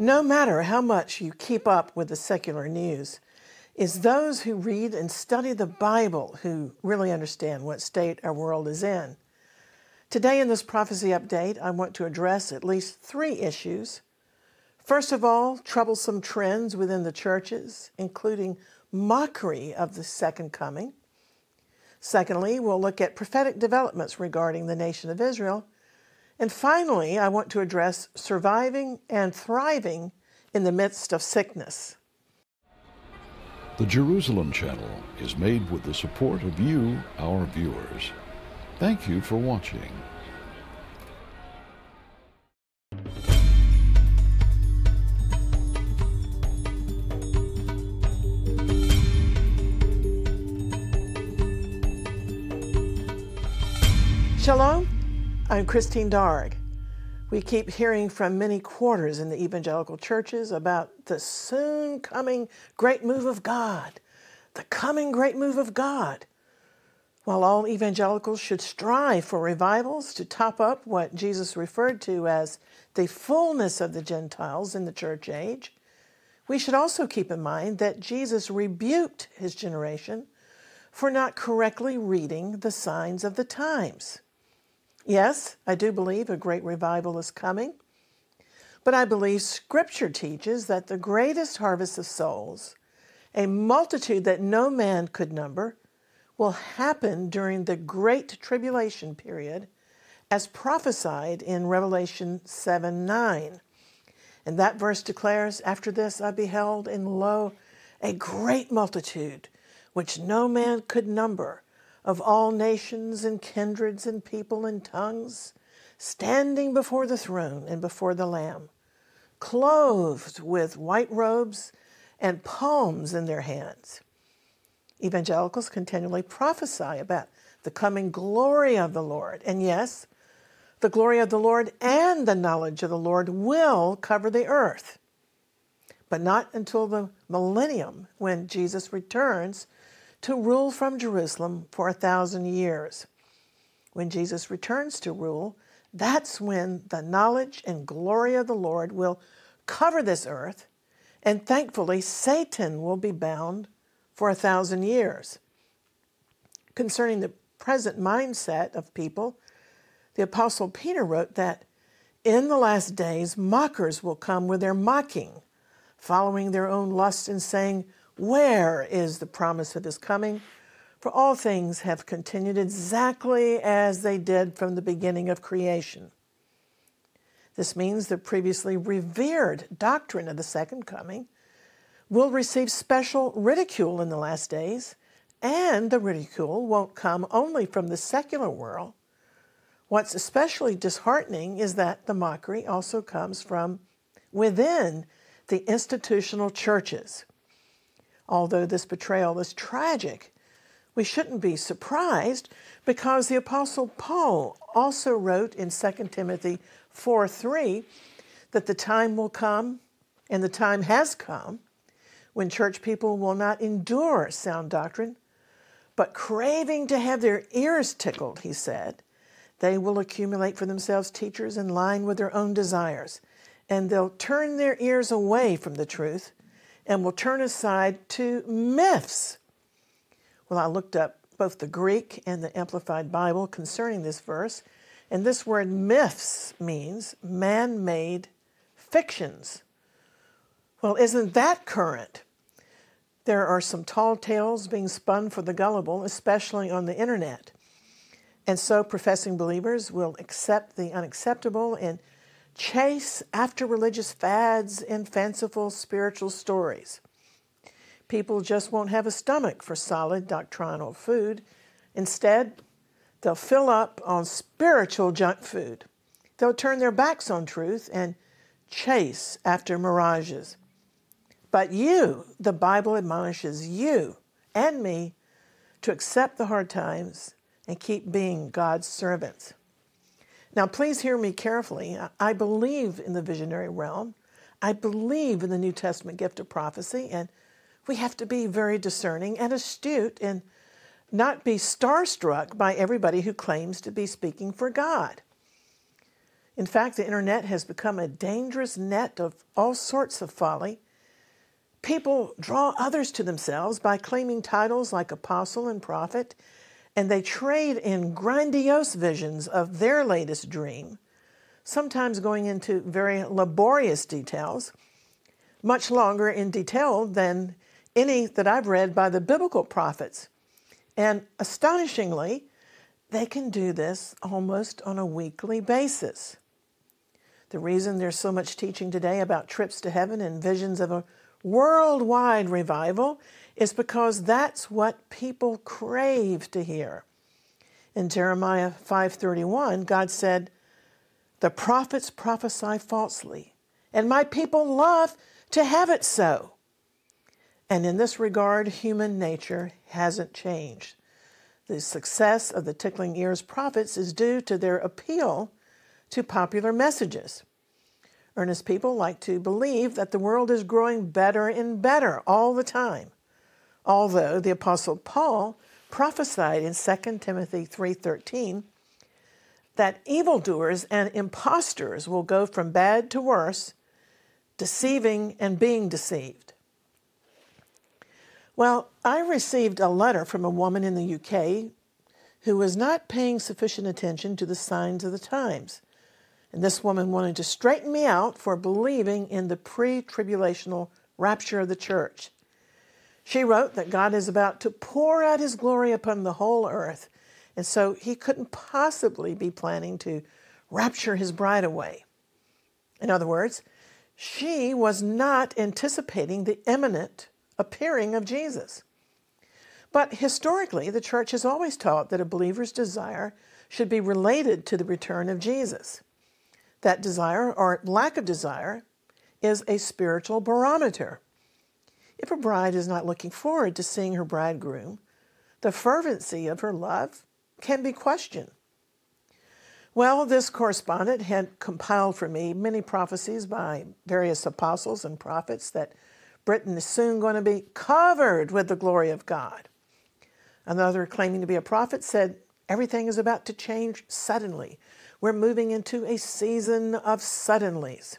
no matter how much you keep up with the secular news, is those who read and study the Bible who really understand what state our world is in. Today in this prophecy update, I want to address at least three issues. First of all, troublesome trends within the churches, including mockery of the second coming. Secondly, we'll look at prophetic developments regarding the nation of Israel. And finally, I want to address surviving and thriving in the midst of sickness. The Jerusalem Channel is made with the support of you, our viewers. Thank you for watching. Shalom, I'm Christine Darg. We keep hearing from many quarters in the evangelical churches about the soon coming great move of God, the coming great move of God. While all evangelicals should strive for revivals to top up what Jesus referred to as the fullness of the Gentiles in the church age, we should also keep in mind that Jesus rebuked his generation for not correctly reading the signs of the times. Yes, I do believe a great revival is coming, but I believe Scripture teaches that the greatest harvest of souls, a multitude that no man could number, will happen during the Great Tribulation period, as prophesied in Revelation 7:9. And that verse declares, "After this I beheld, and lo, a great multitude, which no man could number, of all nations and kindreds and people and tongues, standing before the throne and before the Lamb, clothed with white robes and palms in their hands." Evangelicals continually prophesy about the coming glory of the Lord. And yes, the glory of the Lord and the knowledge of the Lord will cover the earth, but not until the millennium, when Jesus returns to rule from Jerusalem for 1,000 years. When Jesus returns to rule, that's when the knowledge and glory of the Lord will cover this earth, and thankfully Satan will be bound for 1,000 years. Concerning the present mindset of people, the Apostle Peter wrote that in the last days mockers will come with their mocking, following their own lust and saying, "Where is the promise of his coming? For all things have continued exactly as they did from the beginning of creation." This means the previously revered doctrine of the second coming will receive special ridicule in the last days, and the ridicule won't come only from the secular world. What's especially disheartening is that the mockery also comes from within the institutional churches. Although this betrayal is tragic, we shouldn't be surprised, because the Apostle Paul also wrote in 2 Timothy 4:3 that the time will come, and the time has come, when church people will not endure sound doctrine, but craving to have their ears tickled, he said, they will accumulate for themselves teachers in line with their own desires, and they'll turn their ears away from the truth and will turn aside to myths. Well, I looked up both the Greek and the Amplified Bible concerning this verse, and this word myths means man-made fictions. Well, isn't that current? There are some tall tales being spun for the gullible, especially on the internet. And so professing believers will accept the unacceptable and chase after religious fads and fanciful spiritual stories. People just won't have a stomach for solid doctrinal food. Instead, they'll fill up on spiritual junk food. They'll turn their backs on truth and chase after mirages. But you, the Bible admonishes you and me to accept the hard times and keep being God's servants. Now, please hear me carefully. I believe in the visionary realm. I believe in the New Testament gift of prophecy, and we have to be very discerning and astute and not be starstruck by everybody who claims to be speaking for God. In fact, the internet has become a dangerous net of all sorts of folly. People draw others to themselves by claiming titles like apostle and prophet, and they trade in grandiose visions of their latest dream, sometimes going into very laborious details, much longer in detail than any that I've read by the biblical prophets. And astonishingly, they can do this almost on a weekly basis. The reason there's so much teaching today about trips to heaven and visions of a worldwide revival is because that's what people crave to hear. In Jeremiah 5:31, God said, "The prophets prophesy falsely, and my people love to have it so." And in this regard, human nature hasn't changed. The success of the tickling ears prophets is due to their appeal to popular messages. Earnest people like to believe that the world is growing better and better all the time, although the Apostle Paul prophesied in 2 Timothy 3:13 that evildoers and impostors will go from bad to worse, deceiving and being deceived. Well, I received a letter from a woman in the UK who was not paying sufficient attention to the signs of the times. And this woman wanted to straighten me out for believing in the pre-tribulational rapture of the church. She wrote that God is about to pour out his glory upon the whole earth, and so he couldn't possibly be planning to rapture his bride away. In other words, she was not anticipating the imminent appearing of Jesus. But historically, the church has always taught that a believer's desire should be related to the return of Jesus. That desire, or lack of desire, is a spiritual barometer. If a bride is not looking forward to seeing her bridegroom, the fervency of her love can be questioned. Well, this correspondent had compiled for me many prophecies by various apostles and prophets that Britain is soon going to be covered with the glory of God. Another, claiming to be a prophet, said, "Everything is about to change suddenly. We're moving into a season of suddenlies."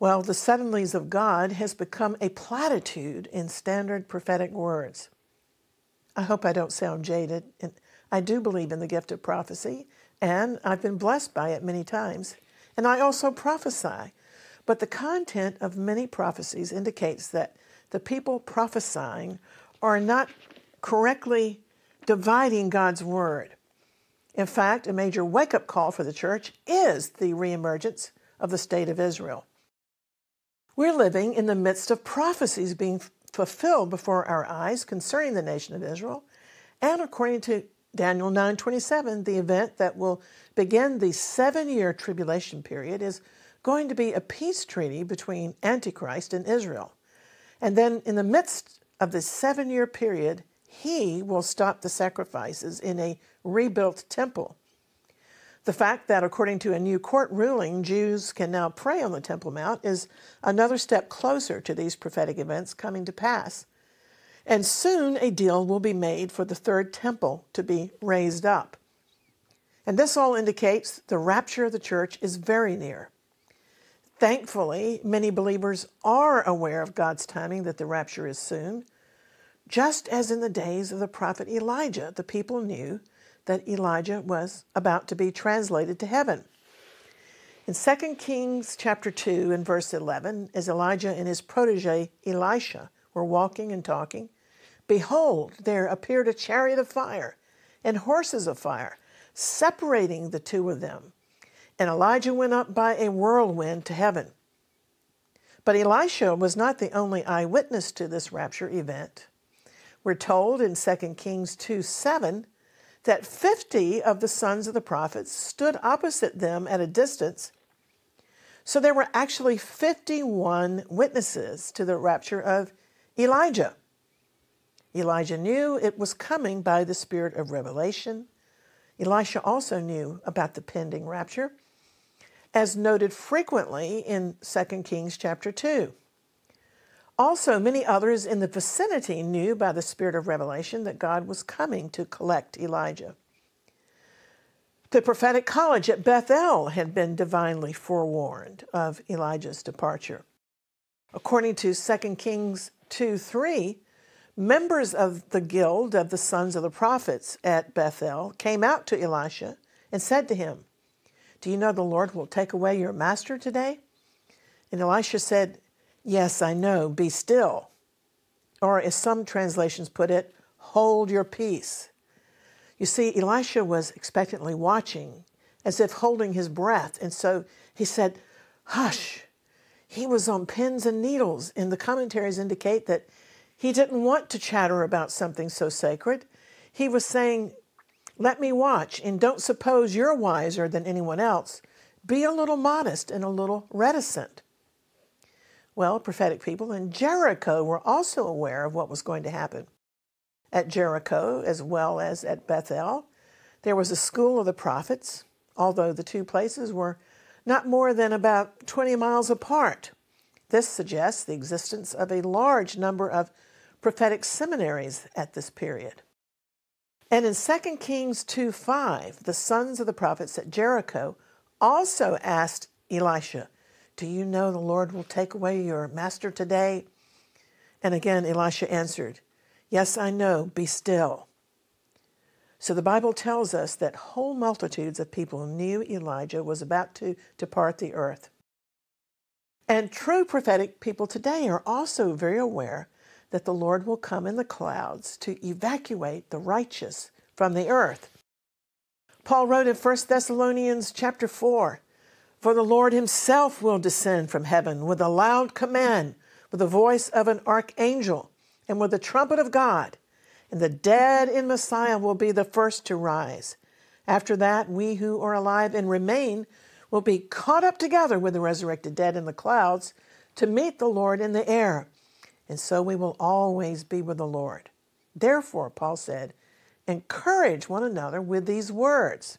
Well, the suddenlies of God has become a platitude in standard prophetic words. I hope I don't sound jaded. And I do believe in the gift of prophecy, and I've been blessed by it many times. And I also prophesy. But the content of many prophecies indicates that the people prophesying are not correctly dividing God's word. In fact, a major wake-up call for the church is the reemergence of the state of Israel. We're living in the midst of prophecies being fulfilled before our eyes concerning the nation of Israel, and according to Daniel 9:27, the event that will begin the 7-year tribulation period is going to be a peace treaty between Antichrist and Israel. And then in the midst of this 7-year period, he will stop the sacrifices in a rebuilt temple. The fact that, according to a new court ruling, Jews can now pray on the Temple Mount is another step closer to these prophetic events coming to pass. And soon a deal will be made for the third temple to be raised up. And this all indicates the rapture of the church is very near. Thankfully, many believers are aware of God's timing that the rapture is soon. Just as in the days of the prophet Elijah, the people knew that Elijah was about to be translated to heaven. In 2 Kings chapter 2 and verse 11, as Elijah and his protege Elisha were walking and talking, behold, there appeared a chariot of fire and horses of fire, separating the two of them. And Elijah went up by a whirlwind to heaven. But Elisha was not the only eyewitness to this rapture event. We're told in 2 Kings 2:7 that 50 of the sons of the prophets stood opposite them at a distance. So there were actually 51 witnesses to the rapture of Elijah. Elijah knew it was coming by the spirit of revelation. Elisha also knew about the pending rapture, as noted frequently in 2 Kings chapter 2. Also, many others in the vicinity knew by the spirit of revelation that God was coming to collect Elijah. The prophetic college at Bethel had been divinely forewarned of Elijah's departure. According to 2 Kings 2:3, members of the guild of the sons of the prophets at Bethel came out to Elisha and said to him, "Do you know the Lord will take away your master today?" And Elisha said, "Yes, I know, be still." Or as some translations put it, "Hold your peace." You see, Elisha was expectantly watching, as if holding his breath, and so he said, "Hush." He was on pins and needles, and the commentaries indicate that he didn't want to chatter about something so sacred. He was saying, "Let me watch, and don't suppose you're wiser than anyone else. Be a little modest and a little reticent." Well, prophetic people in Jericho were also aware of what was going to happen. At Jericho, as well as at Bethel, there was a school of the prophets, although the two places were not more than about 20 miles apart. This suggests the existence of a large number of prophetic seminaries at this period. And in 2 Kings 2:5, the sons of the prophets at Jericho also asked Elisha, "Do you know the Lord will take away your master today?" And again, Elisha answered, "Yes, I know, be still." So the Bible tells us that whole multitudes of people knew Elijah was about to depart the earth. And true prophetic people today are also very aware that the Lord will come in the clouds to evacuate the righteous from the earth. Paul wrote in 1 Thessalonians chapter 4, "For the Lord himself will descend from heaven with a loud command, with the voice of an archangel, and with the trumpet of God. And the dead in Messiah will be the first to rise. After that, we who are alive and remain will be caught up together with the resurrected dead in the clouds to meet the Lord in the air. And so we will always be with the Lord." Therefore, Paul said, encourage one another with these words.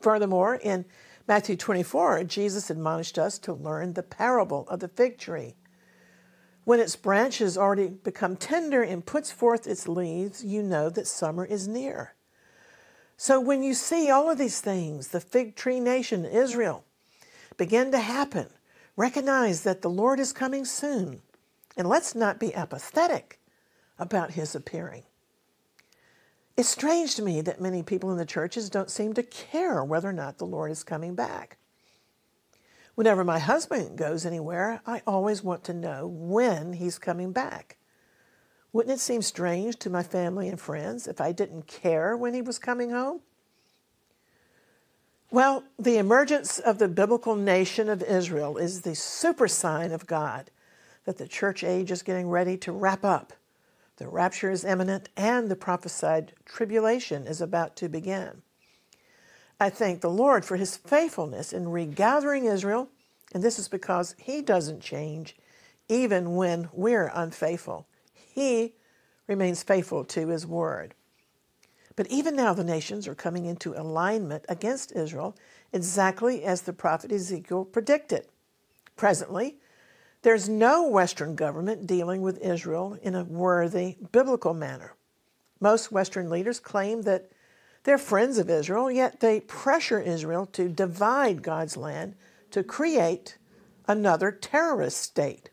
Furthermore, in Matthew 24, Jesus admonished us to learn the parable of the fig tree. When its branch has already become tender and puts forth its leaves, you know that summer is near. So when you see all of these things, the fig tree nation, Israel, begin to happen, recognize that the Lord is coming soon, and let's not be apathetic about his appearing. It's strange to me that many people in the churches don't seem to care whether or not the Lord is coming back. Whenever my husband goes anywhere, I always want to know when he's coming back. Wouldn't it seem strange to my family and friends if I didn't care when he was coming home? Well, the emergence of the biblical nation of Israel is the super sign of God that the church age is getting ready to wrap up. The rapture is imminent, and the prophesied tribulation is about to begin. I thank the Lord for his faithfulness in regathering Israel, and this is because he doesn't change even when we're unfaithful. He remains faithful to his word. But even now the nations are coming into alignment against Israel, exactly as the prophet Ezekiel predicted. Presently, there's no Western government dealing with Israel in a worthy, biblical manner. Most Western leaders claim that they're friends of Israel, yet they pressure Israel to divide God's land to create another terrorist state.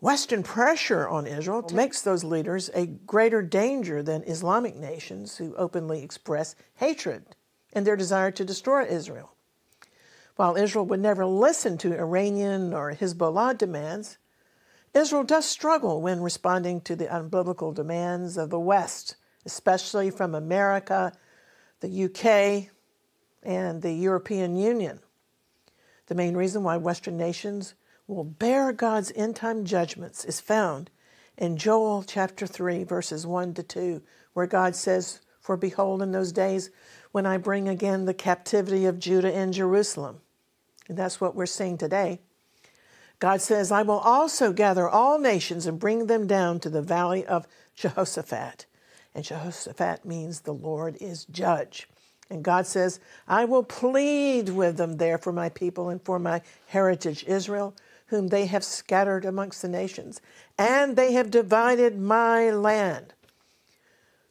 Western pressure on Israel makes those leaders a greater danger than Islamic nations who openly express hatred and their desire to destroy Israel. While Israel would never listen to Iranian or Hezbollah demands, Israel does struggle when responding to the unbiblical demands of the West, especially from America, the UK, and the European Union. The main reason why Western nations will bear God's end-time judgments is found in Joel chapter 3, verses 1-2, where God says, "For behold, in those days when I bring again the captivity of Judah and Jerusalem," and that's what we're seeing today. God says, "I will also gather all nations and bring them down to the valley of Jehoshaphat." And Jehoshaphat means the Lord is judge. And God says, "I will plead with them there for my people and for my heritage Israel, whom they have scattered amongst the nations, and they have divided my land."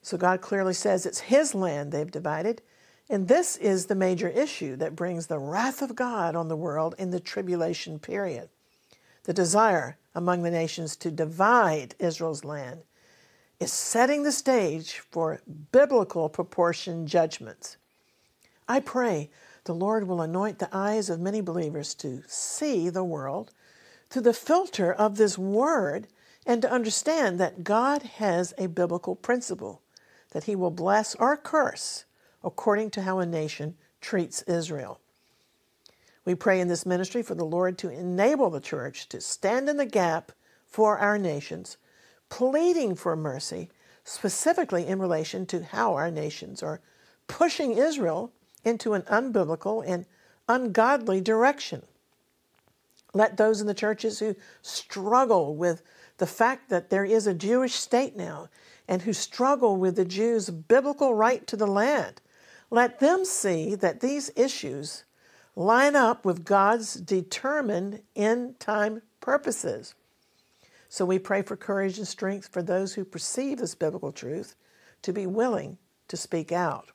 So God clearly says it's his land they've divided, And this is the major issue that brings the wrath of God on the world in the tribulation period. The desire among the nations to divide Israel's land is setting the stage for biblical proportion judgments. I pray the Lord will anoint the eyes of many believers to see the world through the filter of this word and to understand that God has a biblical principle that He will bless or curse according to how a nation treats Israel. We pray in this ministry for the Lord to enable the church to stand in the gap for our nations, pleading for mercy, specifically in relation to how our nations are pushing Israel into an unbiblical and ungodly direction. Let those in the churches who struggle with the fact that there is a Jewish state now and who struggle with the Jews' biblical right to the land, let them see that these issues line up with God's determined end-time purposes. So we pray for courage and strength for those who perceive this biblical truth to be willing to speak out.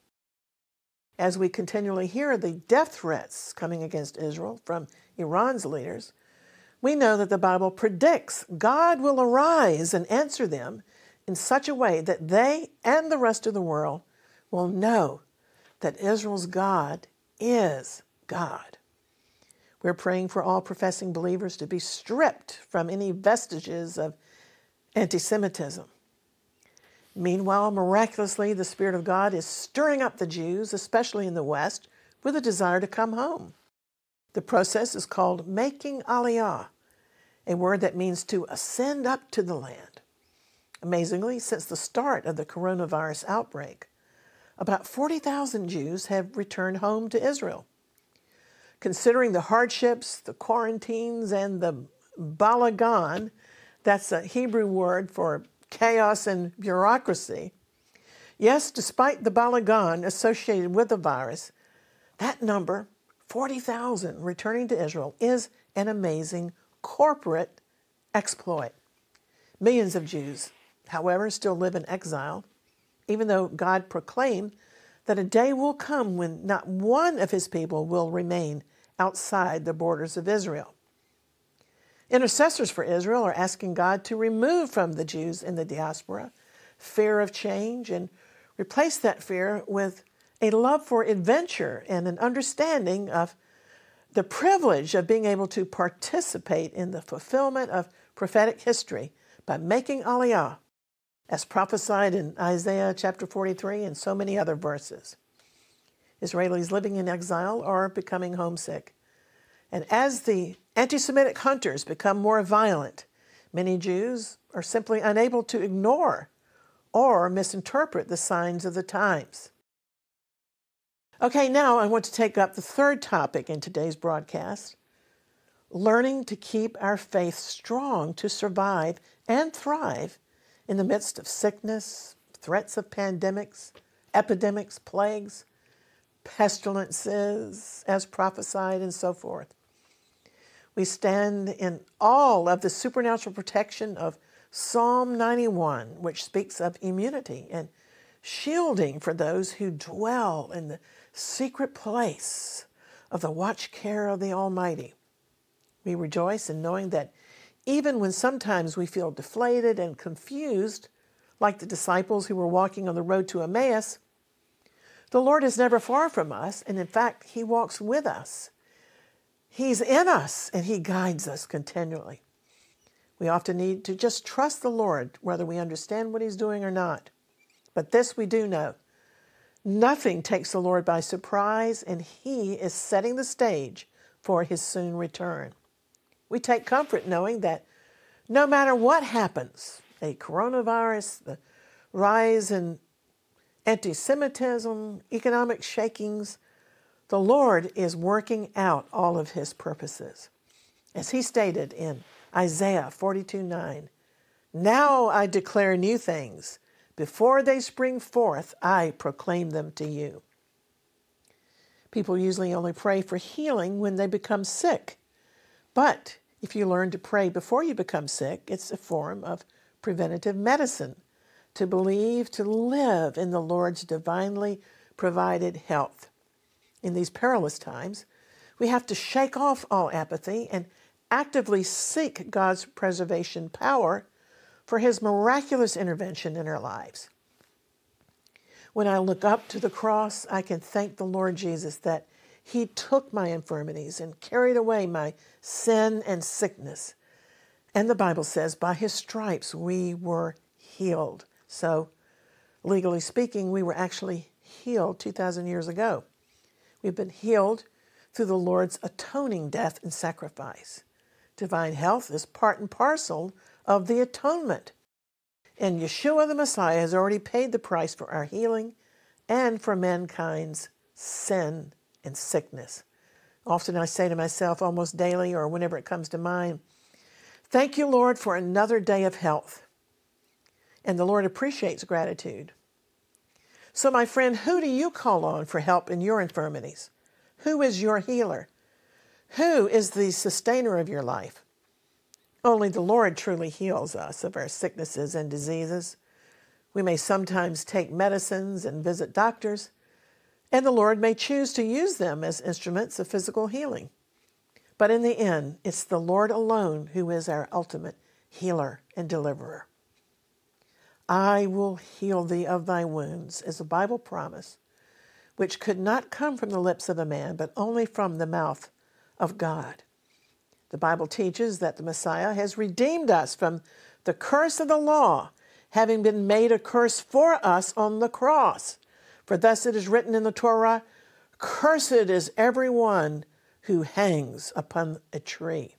As we continually hear the death threats coming against Israel from Iran's leaders, we know that the Bible predicts God will arise and answer them in such a way that they and the rest of the world will know that Israel's God is God. We're praying for all professing believers to be stripped from any vestiges of anti-Semitism. Meanwhile, miraculously, the Spirit of God is stirring up the Jews, especially in the West, with a desire to come home. The process is called making Aliyah, a word that means to ascend up to the land. Amazingly, since the start of the coronavirus outbreak, about 40,000 Jews have returned home to Israel. Considering the hardships, the quarantines, and the balagan, that's a Hebrew word for chaos and bureaucracy. Yes, despite the balagan associated with the virus, that number, 40,000 returning to Israel, is an amazing corporate exploit. Millions of Jews, however, still live in exile, even though God proclaimed that a day will come when not one of His people will remain outside the borders of Israel. Intercessors for Israel are asking God to remove from the Jews in the diaspora fear of change and replace that fear with a love for adventure and an understanding of the privilege of being able to participate in the fulfillment of prophetic history by making Aliyah, as prophesied in Isaiah chapter 43 and so many other verses. Israelis living in exile are becoming homesick. And as the anti-Semitic hunters become more violent, many Jews are simply unable to ignore or misinterpret the signs of the times. Okay, now I want to take up the third topic in today's broadcast, learning to keep our faith strong to survive and thrive in the midst of sickness, threats of pandemics, epidemics, plagues, pestilences, as prophesied, and so forth. We stand in all of the supernatural protection of Psalm 91, which speaks of immunity and shielding for those who dwell in the secret place of the watch care of the Almighty. We rejoice in knowing that even when sometimes we feel deflated and confused, like the disciples who were walking on the road to Emmaus, the Lord is never far from us, and in fact, He walks with us. He's in us, and He guides us continually. We often need to just trust the Lord, whether we understand what He's doing or not. But this we do know. Nothing takes the Lord by surprise, and He is setting the stage for His soon return. We take comfort knowing that no matter what happens, a coronavirus, the rise in anti-Semitism, economic shakings, the Lord is working out all of His purposes. As He stated in Isaiah 42:9, "Now I declare new things. Before they spring forth, I proclaim them to you." People usually only pray for healing when they become sick. But if you learn to pray before you become sick, it's a form of preventative medicine to believe, to live in the Lord's divinely provided health. in these perilous times, we have to shake off all apathy and actively seek God's preservation power for His miraculous intervention in our lives. When I look up to the cross, I can thank the Lord Jesus that He took my infirmities and carried away my sin and sickness. And the Bible says, by His stripes we were healed. So, legally speaking, we were actually healed 2,000 years ago. We've been healed through the Lord's atoning death and sacrifice. Divine health is part and parcel of the atonement. And Yeshua the Messiah has already paid the price for our healing and for mankind's sin and sickness. Often I say to myself almost daily or whenever it comes to mind, thank you, Lord, for another day of health. And the Lord appreciates gratitude. So, my friend, who do you call on for help in your infirmities? Who is your healer? Who is the sustainer of your life? Only the Lord truly heals us of our sicknesses and diseases. We may sometimes take medicines and visit doctors, and the Lord may choose to use them as instruments of physical healing. But in the end, it's the Lord alone who is our ultimate healer and deliverer. I will heal thee of thy wounds, is a Bible promise, which could not come from the lips of a man, but only from the mouth of God. The Bible teaches that the Messiah has redeemed us from the curse of the law, having been made a curse for us on the cross. For thus it is written in the Torah, cursed is everyone who hangs upon a tree.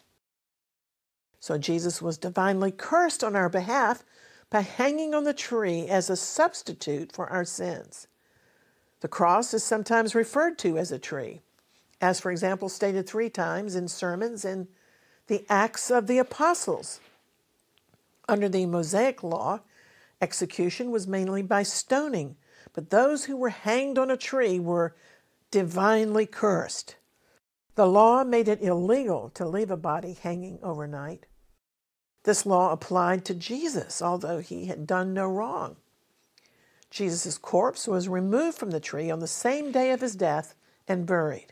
So Jesus was divinely cursed on our behalf by hanging on the tree as a substitute for our sins. The cross is sometimes referred to as a tree, as, for example, stated 3 times in sermons in the Acts of the Apostles. Under the Mosaic law, execution was mainly by stoning, but those who were hanged on a tree were divinely cursed. The law made it illegal to leave a body hanging overnight. This law applied to Jesus, although He had done no wrong. Jesus' corpse was removed from the tree on the same day of His death and buried.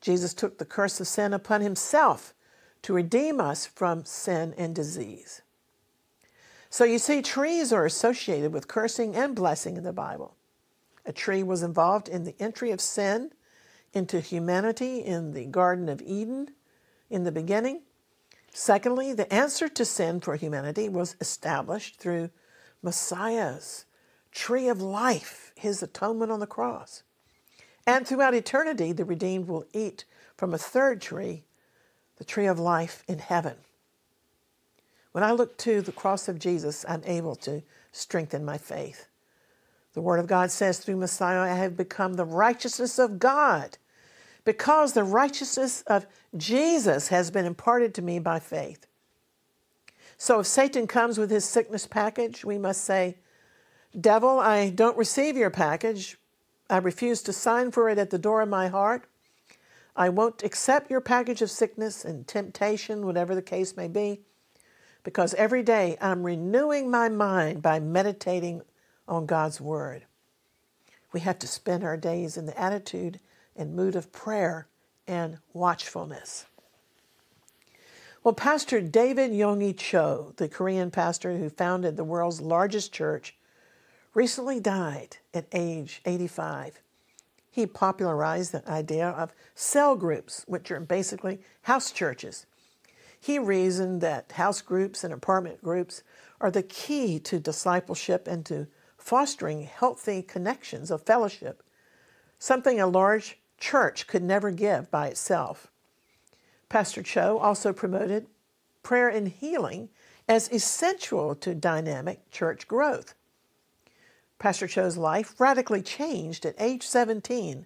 Jesus took the curse of sin upon Himself to redeem us from sin and disease. So you see, trees are associated with cursing and blessing in the Bible. A tree was involved in the entry of sin into humanity in the Garden of Eden in the beginning. Secondly, the answer to sin for humanity was established through Messiah's tree of life, His atonement on the cross. And throughout eternity, the redeemed will eat from a third tree, the tree of life in heaven. When I look to the cross of Jesus, I'm able to strengthen my faith. The Word of God says, through Messiah, I have become the righteousness of God, because the righteousness of Jesus has been imparted to me by faith. So if Satan comes with his sickness package, we must say, devil, I don't receive your package. I refuse to sign for it at the door of my heart. I won't accept your package of sickness and temptation, whatever the case may be, because every day I'm renewing my mind by meditating on God's Word. We have to spend our days in the attitude and mood of prayer and watchfulness. Well, Pastor David Yonggi Cho, the Korean pastor who founded the world's largest church, recently died at age 85. He popularized the idea of cell groups, which are basically house churches. He reasoned that house groups and apartment groups are the key to discipleship and to fostering healthy connections of fellowship, something a large church could never give by itself. Pastor Cho also promoted prayer and healing as essential to dynamic church growth. Pastor Cho's life radically changed at age 17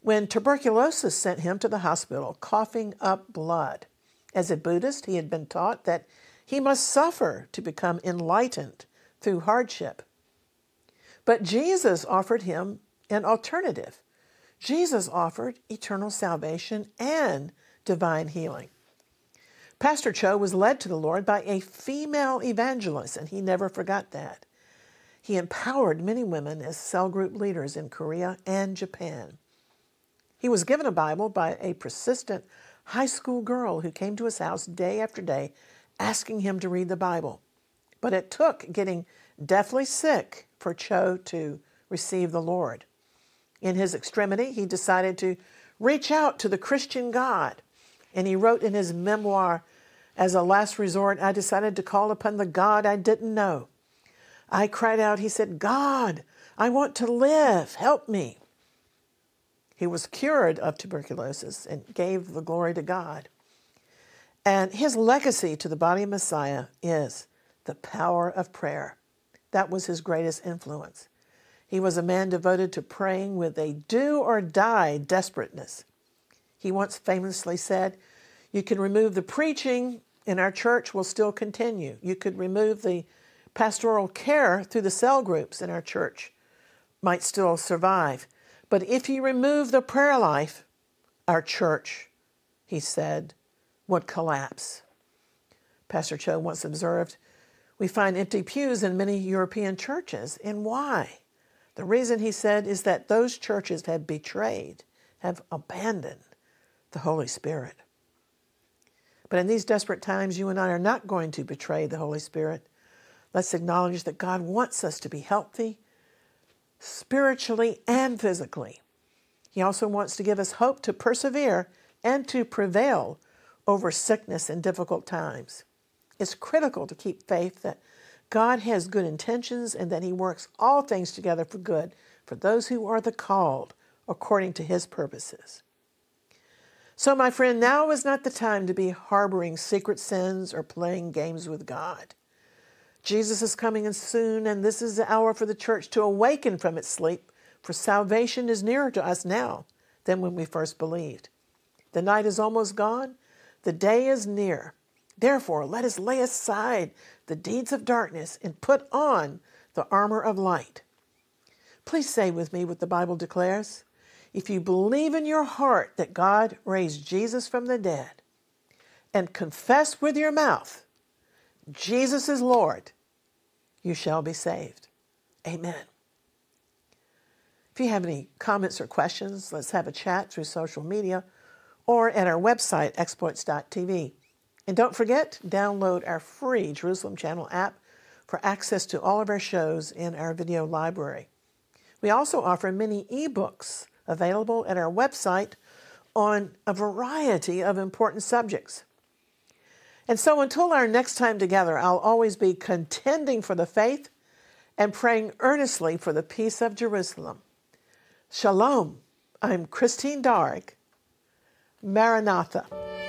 when tuberculosis sent him to the hospital, coughing up blood. As a Buddhist, he had been taught that he must suffer to become enlightened through hardship. But Jesus offered him an alternative. Jesus offered eternal salvation and divine healing. Pastor Cho was led to the Lord by a female evangelist, and he never forgot that. He empowered many women as cell group leaders in Korea and Japan. He was given a Bible by a persistent high school girl who came to his house day after day asking him to read the Bible. But it took getting deathly sick for Cho to receive the Lord. In his extremity, he decided to reach out to the Christian God. And he wrote in his memoir, "As a last resort, I decided to call upon the God I didn't know. I cried out," he said, "God, I want to live. Help me." He was cured of tuberculosis and gave the glory to God. And his legacy to the body of Messiah is the power of prayer. That was his greatest influence. He was a man devoted to praying with a do-or-die desperateness. He once famously said, "You can remove the preaching and our church will still continue. You could remove the pastoral care through the cell groups and our church might still survive. But if you remove the prayer life, our church," he said, "would collapse." Pastor Cho once observed, "We find empty pews in many European churches. And why?" The reason, he said, is that those churches have betrayed, have abandoned the Holy Spirit. But in these desperate times, you and I are not going to betray the Holy Spirit. Let's acknowledge that God wants us to be healthy, spiritually and physically. He also wants to give us hope to persevere and to prevail over sickness in difficult times. It's critical to keep faith that God has good intentions and that He works all things together for good for those who are the called according to His purposes. So, my friend, now is not the time to be harboring secret sins or playing games with God. Jesus is coming in soon, and this is the hour for the church to awaken from its sleep, for salvation is nearer to us now than when we first believed. The night is almost gone. The day is near. Therefore, let us lay aside the deeds of darkness and put on the armor of light. Please say with me what the Bible declares. If you believe in your heart that God raised Jesus from the dead and confess with your mouth, Jesus is Lord, you shall be saved. Amen. If you have any comments or questions, let's have a chat through social media or at our website, exploits.tv. And don't forget, download our free Jerusalem Channel app for access to all of our shows in our video library. We also offer many ebooks available at our website on a variety of important subjects. And so until our next time together, I'll always be contending for the faith and praying earnestly for the peace of Jerusalem. Shalom. I'm Christine Darg. Maranatha.